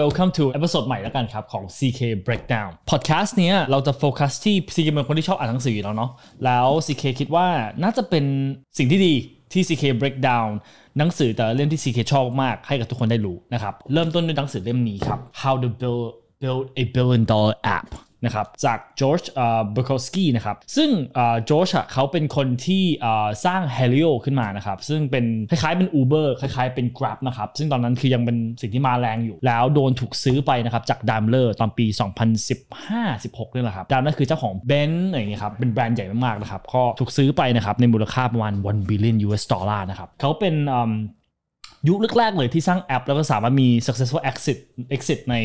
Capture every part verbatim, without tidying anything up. Welcome to เอพิโซดใหม่แล้วกันครับของ ซี เค Breakdown Podcast เนี้ยเราจะโฟกัสที่ ซี เค เป็นคนที่ชอบอ่านหนังสืออยู่แล้วเนาะแล้ว ซี เค คิดว่าน่าจะเป็นสิ่งที่ดีที่ ซี เค Breakdown หนังสือแต่ละเล่มที่ ซี เค ชอบมากให้กับทุกคนได้รู้นะครับเริ่มต้นด้วยหนังสือเล่มนี้ครับ How to Build Build a Billion Dollar App นะครับจากจอร์จเอ่อเบโคสกี้นะครับซึ่งเอ่อจอร์จเขาเป็นคนที่เอ่อสร้าง Helio ขึ้นมานะครับซึ่งเป็นคล้ายๆเป็น Uber คล้ายๆเป็น Grab นะครับซึ่งตอนนั้นคือยังเป็นสิ่งที่มาแรงอยู่แล้วโดนถูกซื้อไปนะครับจาก Daimler ตอนปีสองพันสิบห้า สิบหกนี่แหละครับ Daimler คือเจ้าของ Benz อะไรอย่างเงี้ยครับเป็นแบรนด์ใหญ่มากๆนะครับก็ถูกซื้อไปนะครับในมูลค่าประมาณ one billion US dollar นะครับเขาเป็นเอ่อยุคแรกๆเลยที่สร้างแอปแล้วก็สามารถมี successful exit exit ใน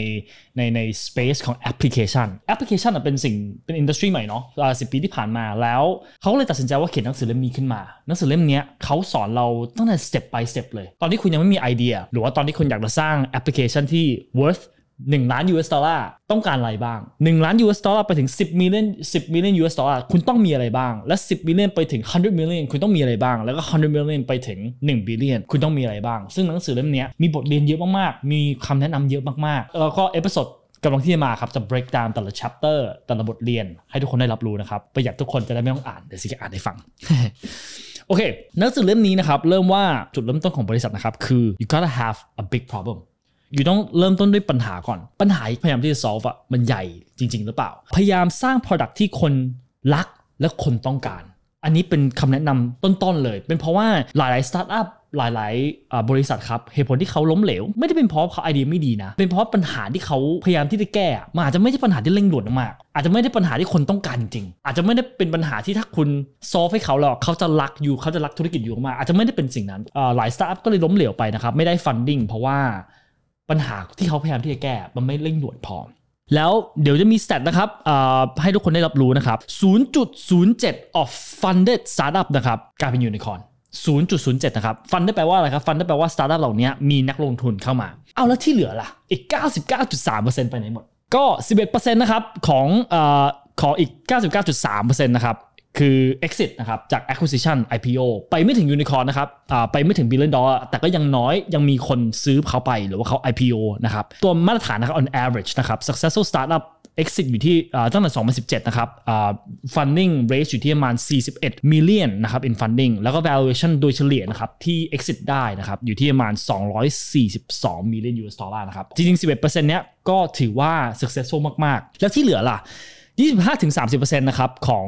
ในใน space ของ application application เป็นสิ่งเป็น industry ใหม่เนาะสิบปีที่ผ่านมาแล้วเขาเลยตัดสินใจว่าเขียนหนังสือเล่มนี้ขึ้นมาหนังสือเล่มนี้เขาสอนเราตั้งแต่ step by step เลยตอนที่คุณยังไม่มีไอเดียหรือว่าตอนที่คุณอยากจะสร้าง application ที่ worth หนึ่งล้าน US dollar ต้องการอะไรบ้างหนึ่งล้าน US dollar ไปถึงสิบ million สิบ million US dollar คุณต้องมีอะไรบ้างและสิบ million ไปถึงone hundred million คุณต้องมีอะไรบ้างแล้วก็one hundred million ไปถึงone billion คุณต้องมีอะไรบ้างซึ่งหนังสือเล่มนี้มีบทเรียนเยอะมากๆมีคำแนะนำเยอะมากๆแล้วก็เอพิโซดกำลังที่จะมาครับจะ break down แต่ละ chapter แต่ละบทเรียนให้ทุกคนได้รับรู้นะครับประหยัดทุกคนจะได้ไม่ต้องอ่านเดี๋ยวสิแกอ่านให้ฟัง โอเคหนังสือเล่มนี้นะครับเริ่มว่าจุดเริ่มต้นของบริษัทนะครับคือ you gotta have a big problemอยู่ต้องเริ่มต้นด้วยปัญหาก่อนปัญหาพยายามที่จะ solve อ่ะมันใหญ่จริงๆหรือเปล่าพยายามสร้าง product ที่คนรักและคนต้องการอันนี้เป็นคำแนะนำต้นๆเลยเป็นเพราะว่าหลายๆ startup หลายๆบริษัทครับเหตุผลที่เขาล้มเหลวไม่ได้เป็นเพราะเขาไอเดียไม่ดีนะเป็นเพราะปัญหาที่เขาพยายามที่จะแก้มันอาจจะไม่ใช่ปัญหาที่เร่งด่วนมากอาจจะไม่ได้ปัญหาที่คนต้องการจริงอาจจะไม่ได้เป็นปัญหาที่ถ้าคุณ solve ให้เขาหรอกเขาจะรักอยู่เขาจะรักธุรกิจอยู่มากอาจจะไม่ได้เป็นสิ่งนั้นหลาย startup ก็เลยล้มเหลวไปนะครับไม่ได้ funding เพราะว่าปัญหาที่เขาพยายามที่จะแก้มันไม่เร่งด่วนพอแล้วเดี๋ยวจะมี stat นะครับให้ทุกคนได้รับรู้นะครับ zero point zero seven of funded startup นะครับกลายเป็นยูนิคอร์น zero point zero seven นะครับ funded แปลว่าอะไรครับ funded แปลว่า startup เหล่านี้มีนักลงทุนเข้ามาเอาแล้วที่เหลือล่ะอีก ninety-nine point three percent ไปไหนหมดก็ eleven percent นะครับของเอ่อของอีก ninety-nine point three percent นะครับคือ exit นะครับจาก acquisition ไอ พี โอ ไปไม่ถึง unicorn นะครับไปไม่ถึง billion dollar แต่ก็ยังน้อยยังมีคนซื้อเขาไปหรือว่าเขา ไอ พี โอ นะครับตัวมาตรฐานนะครับ on average นะครับ successful startup exit อยู่ที่ตั้งแต่twenty seventeenนะครับ funding raise อยู่ที่ประมาณforty-one million นะครับ in funding แล้วก็ valuation โดยเฉลี่ยนะครับที่ exit ได้นะครับอยู่ที่ประมาณtwo hundred forty-two million US dollar นะครับจริงๆ eleven percent เนี้ยก็ถือว่า successful มากๆแล้วที่เหลือล่ะtwenty-five to thirty percent นะครับของ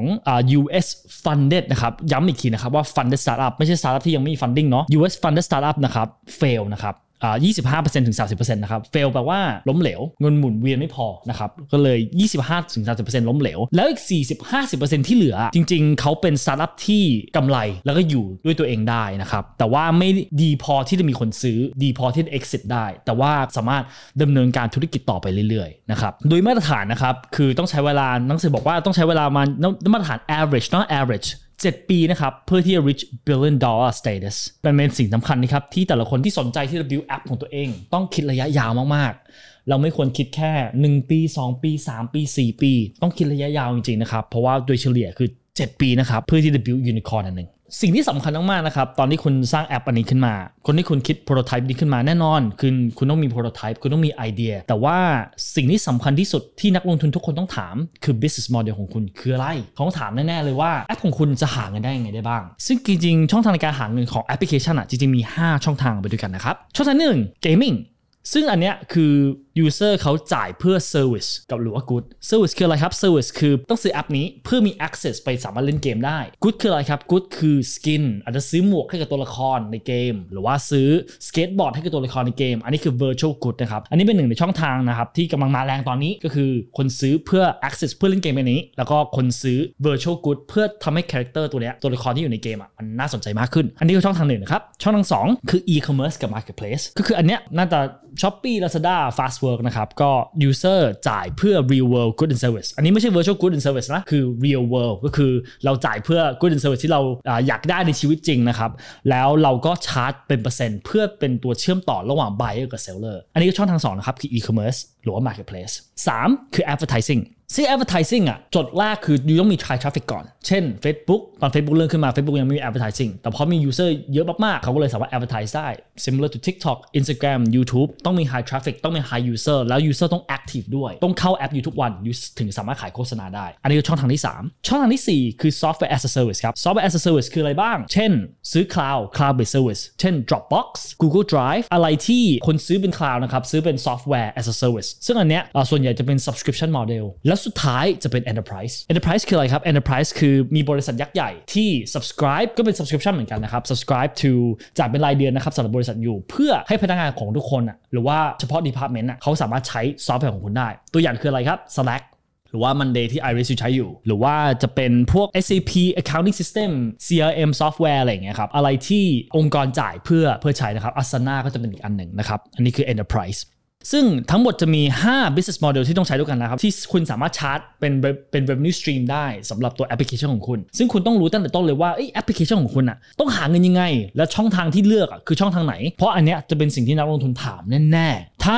ยู เอส funded นะครับย้ำอีกทีนะครับว่า funded startup ไม่ใช่ startup ที่ยังไม่มี funding เนาะ ยู เอส funded startup นะครับ fail นะครับอ่า twenty-five to thirty percent นะครับ fail แปลว่าล้มเหลวเงินหมุนเวียนไม่พอนะครับก็เลย twenty-five to thirty percent ล้มเหลวแล้วอีก forty to fifty percent ที่เหลือจริงๆเขาเป็น startup ที่กำไรแล้วก็อยู่ด้วยตัวเองได้นะครับแต่ว่าไม่ดีพอที่จะมีคนซื้อดีพอที่จะ exit ได้แต่ว่าสามารถดำเนินการธุรกิจต่อไปเรื่อยๆนะครับโดยมาตรฐานนะครับคือต้องใช้เวลาหนังสือบอกว่าต้องใช้เวลามามาตรฐาน average เนาะ average sevenปีนะครับเพื่อที่จะ reach billion dollar status มันเป็นสิ่งสำคัญนะครับที่แต่ละคนที่สนใจที่จะ build app ของตัวเองต้องคิดระยะยาวมากๆเราไม่ควรคิดแค่one year, two years, three years, four yearsต้องคิดระยะยาวจริงๆนะครับเพราะว่าโดยเฉลี่ยคือsevenปีนะครับเพื่อที่จะ build unicorn อันนึงสิ่งที่สำคัญมากๆนะครับตอนที่คุณสร้างแอปอันนี้ขึ้นมาคนที่คุณคิด prototype นี้ขึ้นมาแน่นอนคือคุณต้องมี prototype คุณต้องมีไอเดียแต่ว่าสิ่งที่สำคัญที่สุดที่นักลงทุนทุกคนต้องถามคือ business model ของคุณคืออะไรเขาต้องถามแน่ๆเลยว่าแอปของคุณจะหาเงินได้ยังไงได้บ้างซึ่งจริงๆช่องทางในการหาเงินของแอปพลิเคชันอ่ะจริงๆมีห้าช่องทางไปด้วยกันนะครับช่องทางที่หนึ่ง gamingซึ่งอันเนี้ยคือ user เขาจ่ายเพื่อ service กับหรือว่า good service คืออะไรครับ service คือต้องซื้อแอปนี้เพื่อมี access ไปสามารถเล่นเกมได้ good คืออะไรครับ good คือ skin อาจจะซื้อหมวกให้กับตัวละครในเกมหรือว่าซื้อสเกตบอร์ดให้กับตัวละครในเกมอันนี้คือ virtual good นะครับอันนี้เป็นหนึ่งในช่องทางนะครับที่กำลังมาแรงตอนนี้ก็คือคนซื้อเพื่อ access เพื่อเล่นเกมแบบนี้แล้วก็คนซื้อ virtual good เพื่อทำให้ character ตัวเนี้ยตัวละครที่อยู่ในเกมอ่ะมันน่าสนใจมากขึ้นอันนี้คือช่องทางหนึ่งนะครับช่องทางสองคือ e-commerce กับ marketplace ก็คืออันเนี้ยน่าจะShopee Lazada Fastwork นะครับก็ user จ่ายเพื่อ real world good and service อันนี้ไม่ใช่ virtual good and service นะคือ real world ก็คือเราจ่ายเพื่อ good and service ที่เราอยากได้ในชีวิตจริงนะครับแล้วเราก็ชาร์จเป็นเปอร์เซ็นต์เพื่อเป็นตัวเชื่อมต่อระหว่าง buyer กับ seller อันนี้ก็ช่องทางสองนะครับคือ e-commerce หรือว่า marketplace สามคือ advertising ซึ่ง advertising อ่ะจุดแรกคืออยู่ต้องมี try traffic ก่อนเช่น Facebook ตอน Facebook เริ่มขึ้นมา Facebook ยังไม่มี advertising แต่พอมี user เยอะมากๆเขาก็เลยสามารถ advertise ได้ similar to TikTok Instagram YouTube ต้องมี high traffic ต้องมี high user แล้ว user ต้อง active ด้วยต้องเข้าแอปอยู่ทุกวันถึงสามารถขายโฆษณาได้อันนี้คือช่องทางที่สามช่องทางที่สี่คือ software as a service ครับ software as a service คืออะไรบ้างเช่นซื้อ cloud cloud based service เช่น Dropbox Google Drive อะไรที่คนซื้อเป็น cloud นะครับซื้อเป็น software as a service ซึ่งอันเนี้ยส่วนใหญ่จะเป็น subscription modelแล้วสุดท้ายจะเป็น enterprise enterprise คืออะไรครับ enterprise คือมีบริษัทยักษ์ใหญ่ที่ subscribe ก็เป็น subscription เหมือนกันนะครับ subscribe to จ่ายเป็นรายเดือนนะครับสำหรับบริษัทอยู่เพื่อให้พนักงานของทุกคนอ่ะหรือว่าเฉพาะ department อ่ะเขาสามารถใช้ซอฟต์แวร์ของคุณได้ตัวอย่างคืออะไรครับ Slack หรือว่า Monday ที่ Iris ใช้อยู่หรือว่าจะเป็นพวก เอส เอ พี accounting system ซี อาร์ เอ็ม software อะไรอย่างเงี้ยครับอะไรที่องค์กรจ่ายเพื่อเพื่อใช้นะครับ Asana ก็จะเป็นอีกอันนึงนะครับอันนี้คือ enterpriseซึ่งทั้งหมดจะมีห้า business model ที่ต้องใช้ด้วยกันนะครับที่คุณสามารถชาร์จเป็นเป็น revenue stream ได้สำหรับตัวแอปพลิเคชันของคุณซึ่งคุณต้องรู้ตั้งแต่ต้นเลยว่าแอปพลิเคชันของคุณอ่ะต้องหาเงินยังไงและช่องทางที่เลือกอ่ะคือช่องทางไหนเพราะอันเนี้ยจะเป็นสิ่งที่นักลงทุนถามแน่ๆถ้า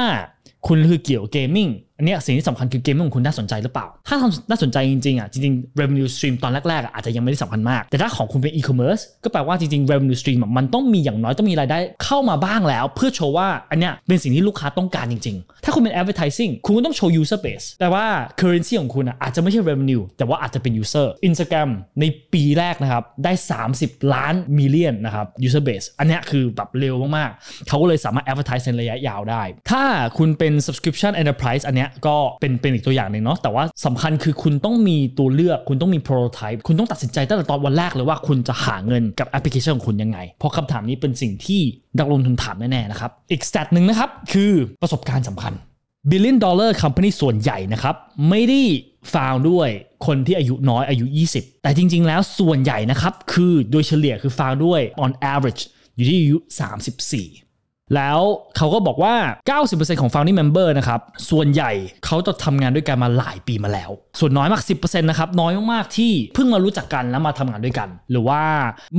คุณคือเกี่ยวเกมมิ่งอันเนี้ยสิ่งที่สำคัญคือเกมมิ่งของคุณน่าสนใจหรือเปล่าถ้าน่าสนใจจริงๆอ่ะจริงๆ revenue stream ตอนแรกๆอาจจะยังไม่ได้สำคัญมากแต่ถ้าของคุณเป็น e-commerce ก็แปลว่าจริงๆ revenue stream มันต้องมีอย่างน้อยต้องมีรายได้เข้ามาบ้างแล้วเพื่อโชว์ว่าอันเนี้ยเป็นสิ่งที่ลูกค้าต้องการจริงๆถ้าคุณเป็น advertising คุณต้องโชว์ user base แต่ว่า currency ของคุณอ่ะอาจจะไม่ใช่ revenue แต่ว่าอาจจะเป็น user Instagram ในปีแรกนะครับได้สามสิบล้าน million นะครับ user base อันเนี้ยคือแบบเร็วมากๆเขาก็เลยสามารถ advertise ในระยะยาวได้ถ้าคุณเป็น subscription enterpriseเนี้ยก็เป็นเป็นอีกตัวอย่างหนึ่งเนาะแต่ว่าสำคัญคือคุณต้องมีตัวเลือกคุณต้องมี prototype คุณต้องตัดสินใจตั้งแต่ตอนวันแรกเลยว่าคุณจะหาเงินกับแอปพลิเคชันของคุณยังไงเพราะคำถามนี้เป็นสิ่งที่นักลงทุนถามแน่ๆนะครับอีก stat นึงนะครับคือประสบการณ์สำคัญ billion dollar company ส่วนใหญ่นะครับไม่ได้found ด้วยคนที่อายุน้อยอายุยี่สิบแต่จริงๆแล้วส่วนใหญ่นะครับคือโดยเฉลี่ยคือ found ด้วย on average อยู่ที่อายุสามสิบสี่แล้วเขาก็บอกว่า เก้าสิบเปอร์เซ็นต์ ของ founding member นะครับส่วนใหญ่เขาจะทำงานด้วยกันมาหลายปีมาแล้วส่วนน้อยมาก สิบเปอร์เซ็นต์ นะครับน้อยมากๆที่เพิ่งมารู้จักกันแล้วมาทำงานด้วยกันหรือว่า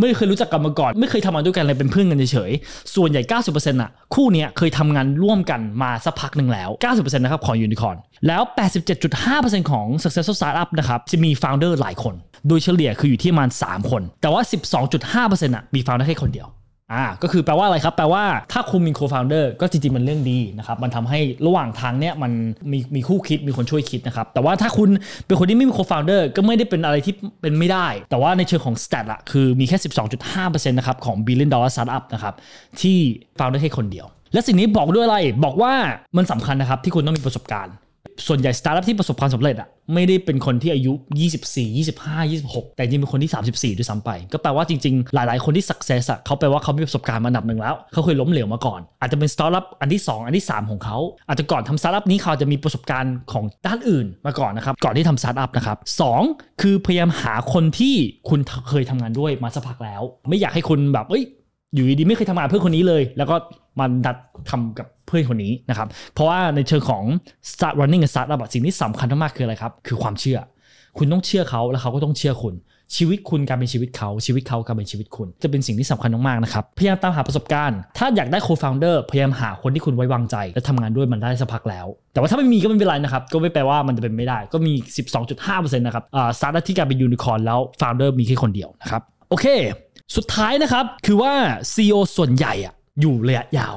ไม่เคยรู้จักกันมาก่อนไม่เคยทำงานด้วยกันเลยเป็นเพื่อนกันเฉยๆส่วนใหญ่ เก้าสิบเปอร์เซ็นต์ อ่ะคู่เนี้ยเคยทำงานร่วมกันมาสักพักหนึ่งแล้ว เก้าสิบเปอร์เซ็นต์ นะครับของ Unicorn แล้ว แปดสิบเจ็ดจุดห้าเปอร์เซ็นต์ ของ Successful Startup นะครับจะมี founder หลายคนโดยเฉลี่ยคืออยู่ที่ประมาณสามคนแต่ว่า สิบสองจุดห้าเปอร์เซ็นต์ อ่ะมี founder แค่คนเดียวอ่าก็คือแปลว่าอะไรครับแปลว่าถ้าคุณมี co-founder ก็จริงๆมันเรื่องดีนะครับมันทำให้ระหว่างทางเนี้ยมันมีมีคู่คิดมีคนช่วยคิดนะครับแต่ว่าถ้าคุณเป็นคนที่ไม่มี co-founder ก็ไม่ได้เป็นอะไรที่เป็นไม่ได้แต่ว่าในเชิงของ stat อะคือมีแค่ สิบสองจุดห้าเปอร์เซ็นต์ นะครับของ billion dollar startup นะครับที่ founder แค่คนเดียวและสิ่งนี้บอกด้วยอะไรบอกว่ามันสำคัญนะครับที่คุณต้องมีประสบการณ์ส่วนใหญ่ startup ที่ประสบความสำเร็จอะไม่ได้เป็นคนที่อายุยี่สิบสี่ ยี่สิบห้า ยี่สิบหกแต่จริงเป็นคนที่สามสิบสี่ด้วยซ้ำไปก็แปลว่าจริงๆหลายๆคนที่ success อ่ะเขาแปลว่าเขามีประสบการณ์มาอันดับหนึ่งแล้วเขาเคยล้มเหลวมาก่อนอาจจะเป็น startup อันที่สองอันที่สามของเขาอาจจะก่อนทำ startup นี้เขาจะมีประสบการณ์ของด้านอื่นมาก่อนนะครับก่อนที่ทำ startup นะครับสองคือพยายามหาคนที่คุณเคยทำงานด้วยมาสักพักแล้วไม่อยากให้คุณแบบเอ้ยอยู่ดีๆไม่เคยทำงานเพื่อนคนนี้เลยแล้วก็มาดัดทำกับเพื่อนคนนี้นะครับเพราะว่าในเชิงของ start running a startup สิ่งที่สำคัญมากๆคืออะไรครับคือความเชื่อคุณต้องเชื่อเขาแล้วเขาก็ต้องเชื่อคุณชีวิตคุณการเป็นชีวิตเขาชีวิตเขาการเป็นชีวิตคุณจะเป็นสิ่งที่สำคัญมากๆนะครับพยายามตามหาประสบการณ์ถ้าอยากได้ co-founder พยายามหาคนที่คุณไว้วางใจและทำงานด้วยมันได้สักพักแล้วแต่ว่าถ้าไม่มีก็ไม่เป็นไรนะครับก็ไม่แปลว่ามันจะเป็นไม่ได้ก็มี สิบสองจุดห้าเปอร์เซ็นต์ นะครับอ่า startup ที่การเป็น unicorn แล้ว founder มีแค่คนเดียวนะครับโอเคสุดท้ายนะครับคือว่า ซี อี โอ ส่วนใหญ่อ่ะอยู่ระยะยาว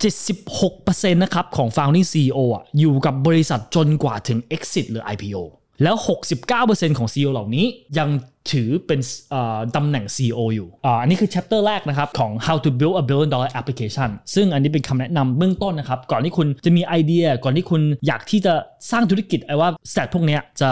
เจ็ดสิบหกเปอร์เซ็นต์ นะครับของ founding ซี อี โอ อ่ะอยู่กับบริษัทจนกว่าถึง exit หรือ ไอ พี โอ แล้ว หกสิบเก้าเปอร์เซ็นต์ ของ ซี อี โอ เหล่านี้ยังถือเป็นตำแหน่ง ซี อี โอ อยู่อันนี้คือ chapter แรกนะครับของ how to build a billion dollar application ซึ่งอันนี้เป็นคำแนะนำเบื้องต้นนะครับก่อนที่คุณจะมีไอเดียก่อนที่คุณอยากที่จะสร้างธุรกิจไอ้ว่า stat พวกเนี้ยจะ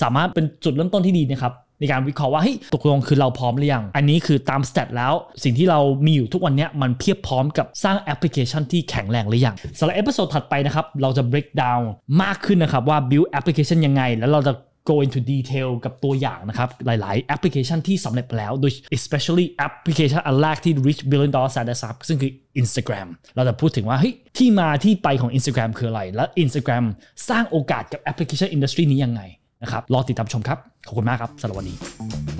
สามารถเป็นจุดเริ่มต้นที่ดีนะครับในการวิเคราะห์ว่าเฮ้ยตกลงคือเราพร้อมหรือยังอันนี้คือตามสแตทแล้วสิ่งที่เรามีอยู่ทุกวันนี้มันเพียบพร้อมกับสร้างแอปพลิเคชันที่แข็งแรงหรือยังสำหรับเอพิโซดถัดไปนะครับเราจะ break down มากขึ้นนะครับว่า build application ยังไงแล้วเราจะ go into detail กับตัวอย่างนะครับหลายๆแอปพลิเคชันที่สำเร็จแล้วโดย especially แอปพลิเคชันอันแรกที่ reach billion dollar startup ซึ่งคือ Instagram เราจะพูดถึงว่าเฮ้ยที่มาที่ไปของ Instagram คืออะไรและ Instagram สร้างโอกาสกับแอปพลิเคชันอินดัสทรีนี้ยังไงนะครับรอติดตามชมครับขอบคุณมากครับสำหรับวันนี้